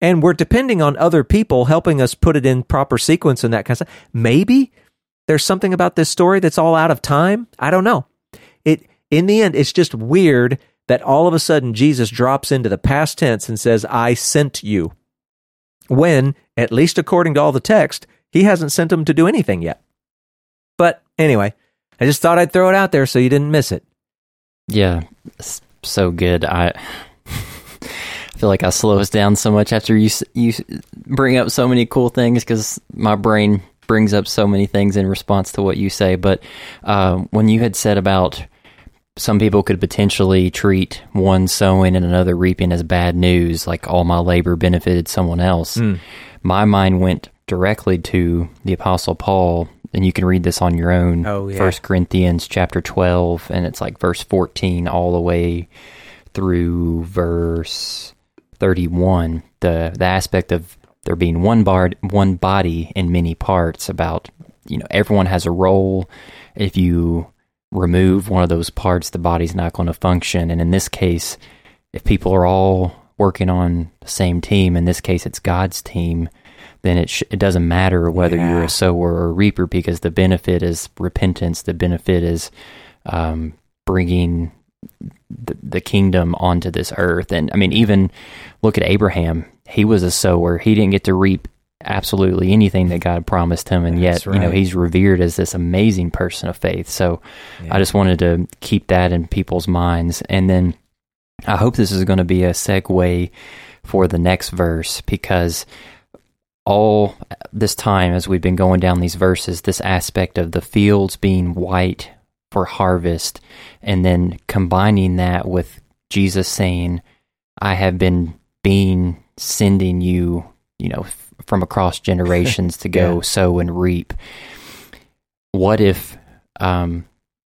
and we're depending on other people helping us put it in proper sequence and that kind of stuff. Maybe there's something about this story that's all out of time. I don't know. In the end, it's just weird that all of a sudden Jesus drops into the past tense and says, I sent you, when, at least according to all the text, he hasn't sent them to do anything yet. But anyway, I just thought I'd throw it out there so you didn't miss it. Yeah, so good. I feel like I slow us down so much after you bring up so many cool things, because my brain brings up so many things in response to what you say. But when you had said about some people could potentially treat one sowing and another reaping as bad news, like all my labor benefited someone else, my mind went directly to the Apostle Paul, and you can read this on your own. Oh, yeah. 1 Corinthians chapter 12, and it's like verse 14 all the way through verse 31, the aspect of there being one body in many parts, about, you know, everyone has a role. If you remove one of those parts, the body's not going to function. And in this case, if people are all working on the same team, in this case it's God's team, then it doesn't matter whether you're a sower or a reaper, because the benefit is repentance. The benefit is bringing the kingdom onto this earth. And I mean, even look at Abraham. He was a sower. He didn't get to reap absolutely anything that God promised him, and yet, you know, he's revered as this amazing person of faith. So I just wanted to keep that in people's minds. And then I hope this is going to be a segue for the next verse, because all this time as we've been going down these verses, this aspect of the fields being white for harvest, and then combining that with Jesus saying, I have been sending you, you know, from across generations to go sow and reap. What if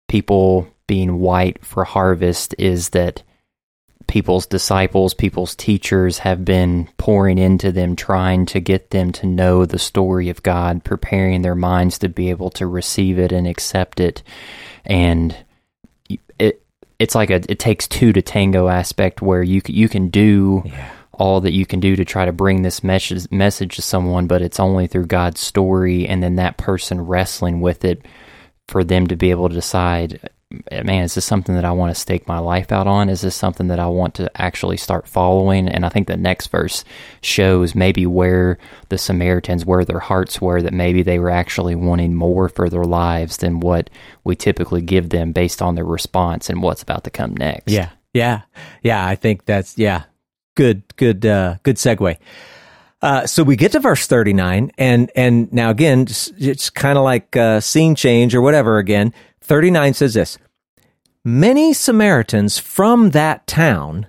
people being white for harvest is that people's disciples, people's teachers have been pouring into them, trying to get them to know the story of God, preparing their minds to be able to receive it and accept it. And it's like it takes two to tango aspect, where you can do all that you can do to try to bring this message to someone, but it's only through God's story, and then that person wrestling with it for them to be able to decide, man, is this something that I want to stake my life out on? Is this something that I want to actually start following? And I think the next verse shows maybe where the Samaritans, where their hearts were, that maybe they were actually wanting more for their lives than what we typically give them based on their response and what's about to come next. Yeah. I think that's, good segue. So we get to verse 39, and now again, it's kind of like scene change or whatever again. 39 says this, many Samaritans from that town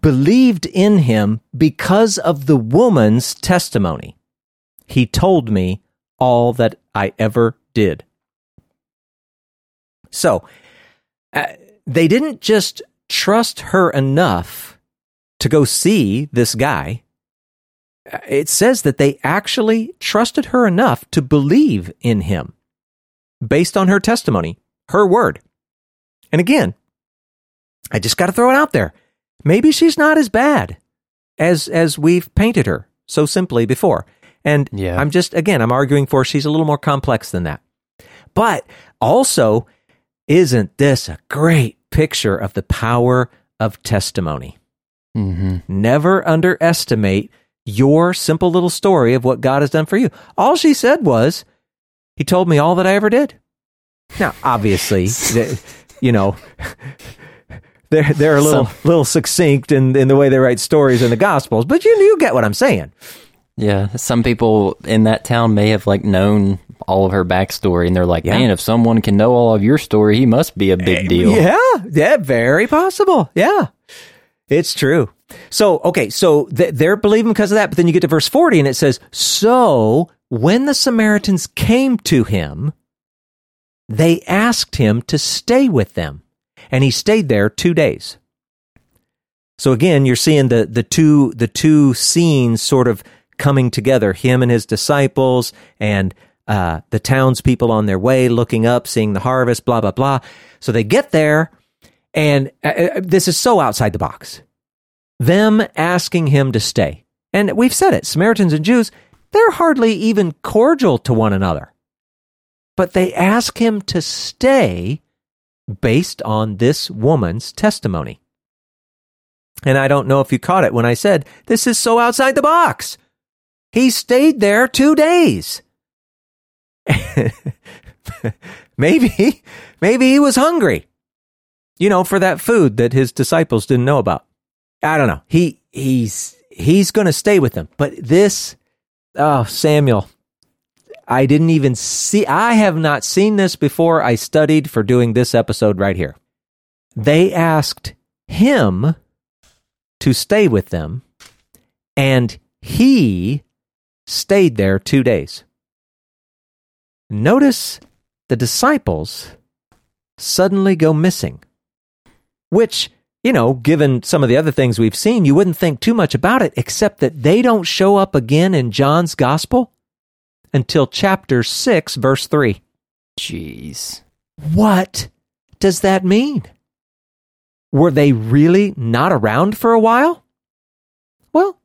believed in him because of the woman's testimony. He told me all that I ever did. So they didn't just trust her enough to go see this guy. it says that they actually trusted her enough to believe in him based on her testimony, her word. And again, I just got to throw it out there. Maybe she's not as bad as we've painted her so simply before. And yeah. I'm arguing for she's a little more complex than that. But also, isn't this a great picture of the power of testimony? Mm-hmm. Never underestimate your simple little story of what God has done for you. All she said was, he told me all that I ever did. Now, obviously, they're a little succinct in the way they write stories in the Gospels, but you get what I'm saying. Yeah, some people in that town may have known all of her backstory, and they're like, "Man, if someone can know all of your story, he must be a big deal." Yeah, very possible. Yeah, it's true. So, okay, so they're believing because of that, but then you get to verse 40, and it says, "So when the Samaritans came to him, they asked him to stay with them, and he stayed there 2 days." So again, you're seeing the two scenes sort of coming together, him and his disciples and the townspeople on their way, looking up, seeing the harvest, blah, blah, blah. So they get there, and this is so outside the box. Them asking him to stay. And we've said it, Samaritans and Jews, they're hardly even cordial to one another. But they ask him to stay based on this woman's testimony. And I don't know if you caught it when I said, this is so outside the box. He stayed there 2 days. Maybe he was hungry, for that food that his disciples didn't know about. I don't know. He's going to stay with them. But this, Samuel, I have not seen this before. I studied for doing this episode right here. They asked him to stay with them, and he stayed there 2 days. Notice the disciples suddenly go missing, which, given some of the other things we've seen, you wouldn't think too much about it, except that they don't show up again in John's Gospel until chapter 6, verse 3. Jeez. What does that mean? Were they really not around for a while? Well,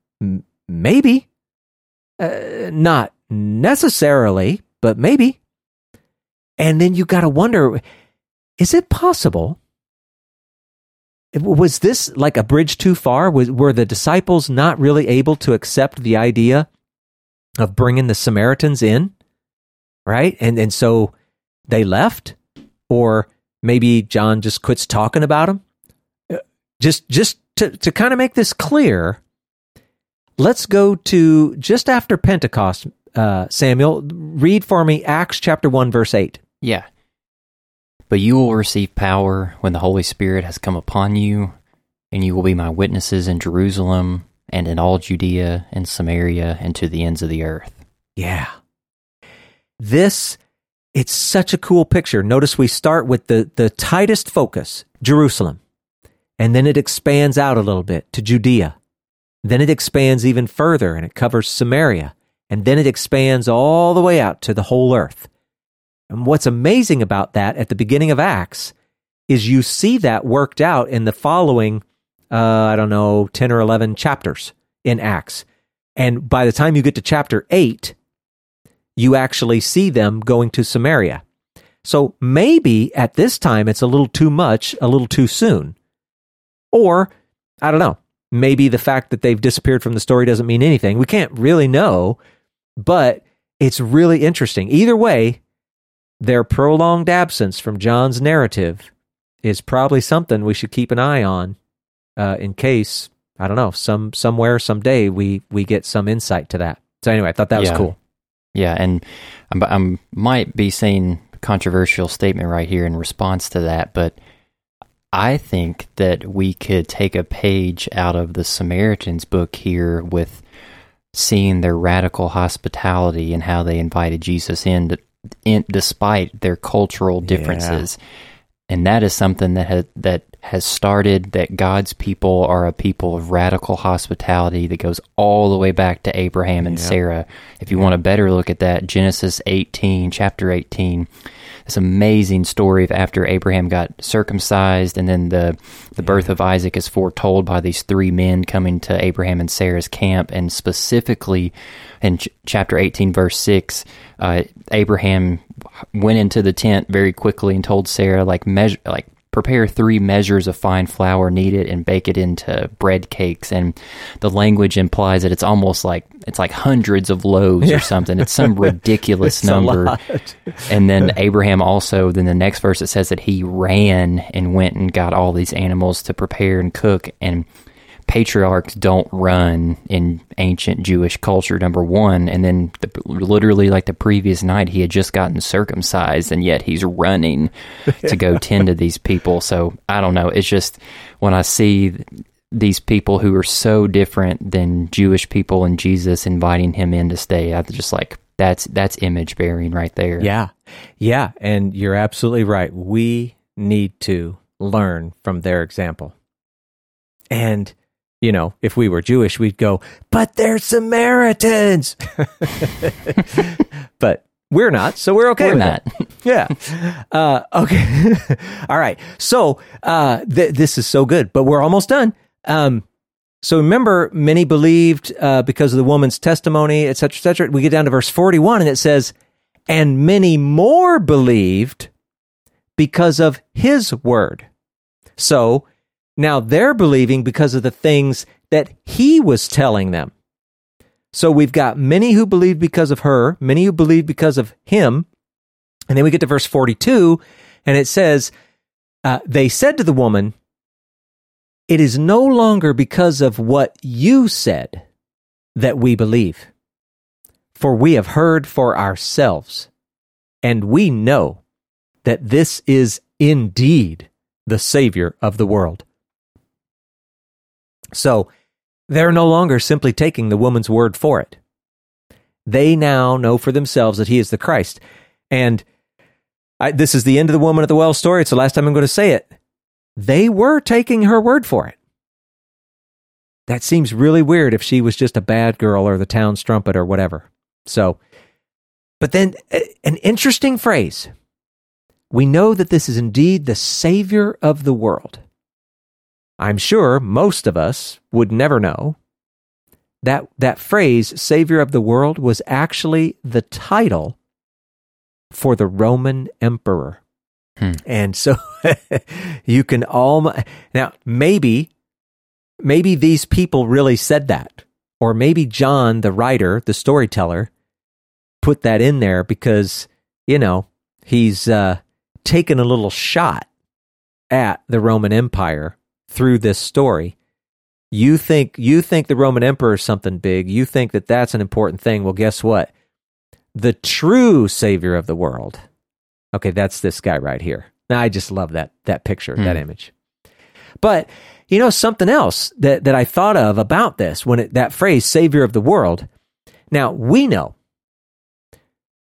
maybe. Not necessarily, but maybe. And then you got to wonder, is it possible? Was this like a bridge too far? Were the disciples not really able to accept the idea of bringing the Samaritans in, right? And so they left? Or maybe John just quits talking about them? Just to kind of make this clear, let's go to just after Pentecost, Samuel. Read for me Acts chapter 1, verse 8. Yeah. But you will receive power when the Holy Spirit has come upon you, and you will be my witnesses in Jerusalem and in all Judea and Samaria and to the ends of the earth. Yeah. It's such a cool picture. Notice we start with the tightest focus, Jerusalem. And then it expands out a little bit to Judea. Then it expands even further, and it covers Samaria. And then it expands all the way out to the whole earth. And what's amazing about that at the beginning of Acts is you see that worked out in the following, 10 or 11 chapters in Acts. And by the time you get to chapter 8, you actually see them going to Samaria. So maybe at this time it's a little too much, a little too soon. Or, I don't know, maybe the fact that they've disappeared from the story doesn't mean anything. We can't really know, but it's really interesting. Either way, their prolonged absence from John's narrative is probably something we should keep an eye on in case, I don't know, someday we get some insight to that. So anyway, I thought that was cool. Yeah, and I might be saying a controversial statement right here in response to that, but I think that we could take a page out of the Samaritan's book here with seeing their radical hospitality and how they invited Jesus in despite their cultural differences. And that is something that has started, that God's people are a people of radical hospitality that goes all the way back to Abraham and Sarah. If you want a better look at that, Genesis 18, chapter 18, this amazing story of after Abraham got circumcised, and then the birth of Isaac is foretold by these three men coming to Abraham and Sarah's camp, and specifically in chapter 18, verse 6, Abraham went into the tent very quickly and told Sarah, prepare 3 measures of fine flour, knead it, and bake it into bread cakes. And the language implies that it's almost like, it's like hundreds of loaves or something. It's some ridiculous number. And then Abraham also, then the next verse, it says that he ran and went and got all these animals to prepare and cook. And patriarchs don't run in ancient Jewish culture, number one, and then literally like the previous night he had just gotten circumcised, and yet he's running to go tend to these people. So I don't know, it's just when I see these people who are so different than Jewish people and Jesus inviting him in to stay, I'm just like, that's image bearing right there. Yeah, and you're absolutely right. We need to learn from their example. And you know, if we were Jewish, we'd go, but they're Samaritans. But we're not, so we're okay with that. Yeah. Okay. All right. So this is so good, but we're almost done. So remember, many believed because of the woman's testimony, et cetera, et cetera. We get down to verse 41, and it says, and many more believed because of his word. So now they're believing because of the things that he was telling them. So we've got many who believed because of her, many who believed because of him. And then we get to verse 42, and it says, they said to the woman, it is no longer because of what you said that we believe, for we have heard for ourselves, and we know that this is indeed the Savior of the world. So they're no longer simply taking the woman's word for it. They now know for themselves that he is the Christ. And this is the end of the woman at the well story. It's the last time I'm going to say it. They were taking her word for it. That seems really weird if she was just a bad girl or the town's trumpet or whatever. So, but then an interesting phrase. We know that this is indeed the Savior of the world. I'm sure most of us would never know that that phrase, Savior of the world, was actually the title for the Roman emperor. And so you can now maybe these people really said that, or maybe John, the writer, the storyteller, put that in there because, you know, he's taken a little shot at the Roman Empire through this story. You think the Roman emperor is something big. You think that that's an important thing. Well, guess what? The true Savior of the world. Okay, that's this guy right here. Now, I just love that picture, that image. But, you know, something else that I thought of about this, when that phrase, Savior of the world. Now, we know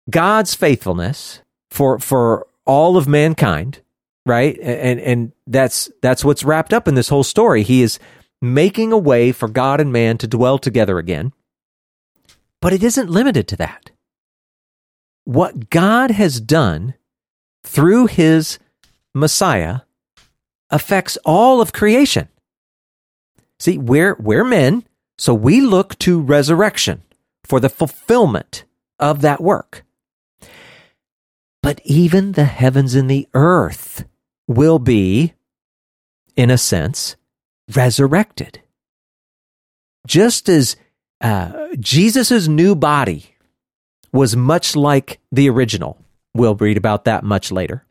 God's faithfulness for all of mankind, right? And that's what's wrapped up in this whole story. He is making a way for God and man to dwell together again. But it isn't limited to that. What God has done through his Messiah affects all of creation. See, we're men, so we look to resurrection for the fulfillment of that work. But even the heavens and the earth will be, in a sense, resurrected. Just as Jesus' new body was much like the original, we'll read about that much later,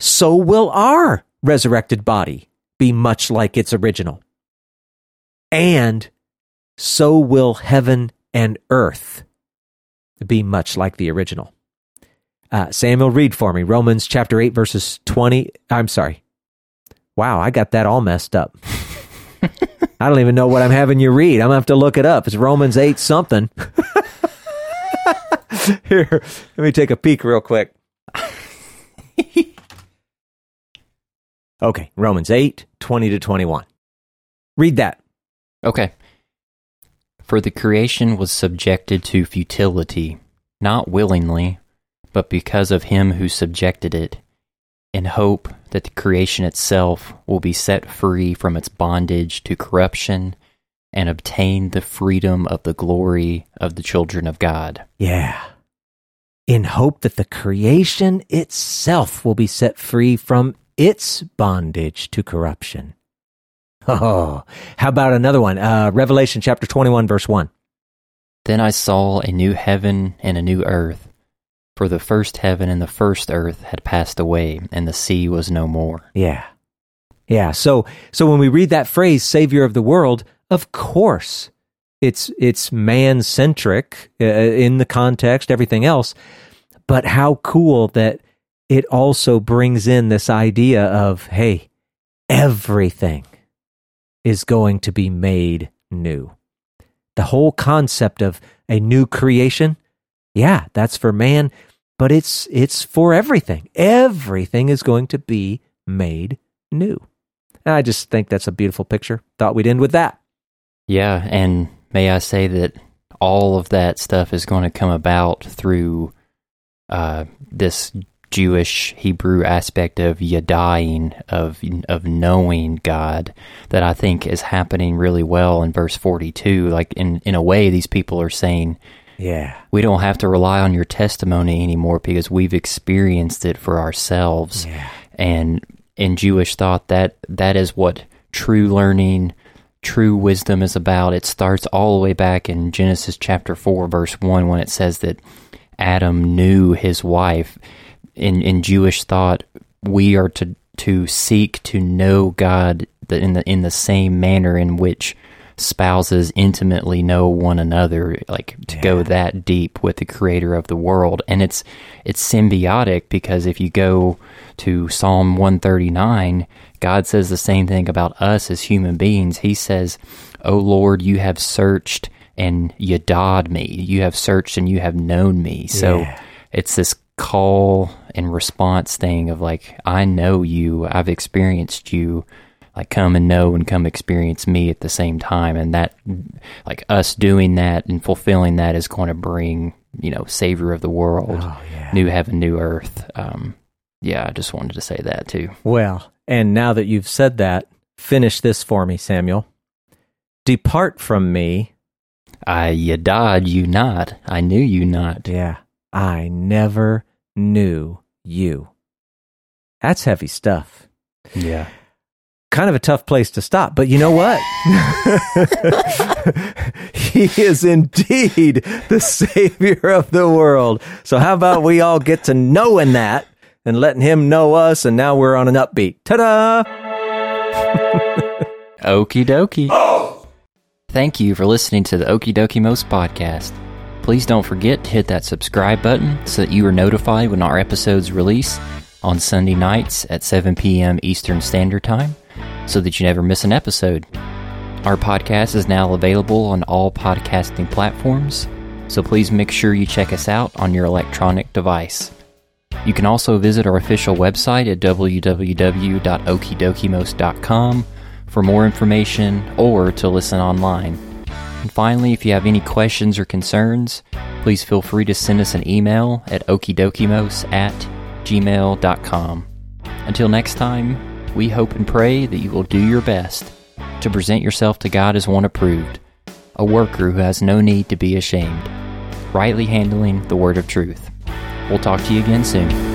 so will our resurrected body be much like its original. And so will heaven and earth be much like the original. Samuel, read for me, Romans chapter 8, verses 20. I'm sorry. Wow, I got that all messed up. I don't even know what I'm having you read. I'm going to have to look it up. It's Romans 8 something. Here, let me take a peek real quick. Okay, Romans 8, 20 to 21. Read that. Okay. For the creation was subjected to futility, not willingly, but because of him who subjected it, in hope that the creation itself will be set free from its bondage to corruption and obtain the freedom of the glory of the children of God. Yeah. In hope that the creation itself will be set free from its bondage to corruption. Oh, how about another one? Revelation chapter 21, verse 1. Then I saw a new heaven and a new earth, for the first heaven and the first earth had passed away, and the sea was no more. Yeah. Yeah, so when we read that phrase, Savior of the world, of course, it's man-centric in the context, everything else, but how cool that it also brings in this idea of, hey, everything is going to be made new. The whole concept of a new creation, yeah, that's for man, but it's for everything. Everything is going to be made new. And I just think that's a beautiful picture. Thought we'd end with that. Yeah, and may I say that all of that stuff is going to come about through this Jewish Hebrew aspect of Yadayin, of knowing God, that I think is happening really well in verse 42. Like, in a way, these people are saying, yeah, we don't have to rely on your testimony anymore because we've experienced it for ourselves. Yeah. And in Jewish thought, that is what true learning, true wisdom is about. It starts all the way back in Genesis chapter 4, verse 1, when it says that Adam knew his wife. In Jewish thought, we are to seek to know God in the same manner in which spouses intimately know one another, like to go that deep with the creator of the world. And it's symbiotic, because if you go to Psalm 139, God says the same thing about us as human beings. He says, "O Lord, you have searched and yadad me. You have searched and you have known me." So it's this call and response thing of like, I know you, I've experienced you, like come and know and come experience me at the same time. And that, like us doing that and fulfilling that is going to bring, Savior of the world, new heaven, new earth. Yeah, I just wanted to say that too. Well, and now that you've said that, finish this for me, Samuel. Depart from me. I yadad you not. I knew you not. Yeah. I never knew you. That's heavy stuff. Yeah. Kind of a tough place to stop, but you know what? He is indeed the Savior of the world. So how about we all get to knowing that and letting him know us, and now we're on an upbeat. Ta-da! Okie dokie. Oh! Thank you for listening to the Okie Dokie Most podcast. Please don't forget to hit that subscribe button so that you are notified when our episodes release on Sunday nights at 7 p.m. Eastern Standard Time, so that you never miss an episode. Our podcast is now available on all podcasting platforms, so please make sure you check us out on your electronic device. You can also visit our official website at www.okidokimos.com for more information or to listen online. And finally, if you have any questions or concerns, please feel free to send us an email at okidokimos@gmail.com. Until next time, we hope and pray that you will do your best to present yourself to God as one approved, a worker who has no need to be ashamed, rightly handling the word of truth. We'll talk to you again soon.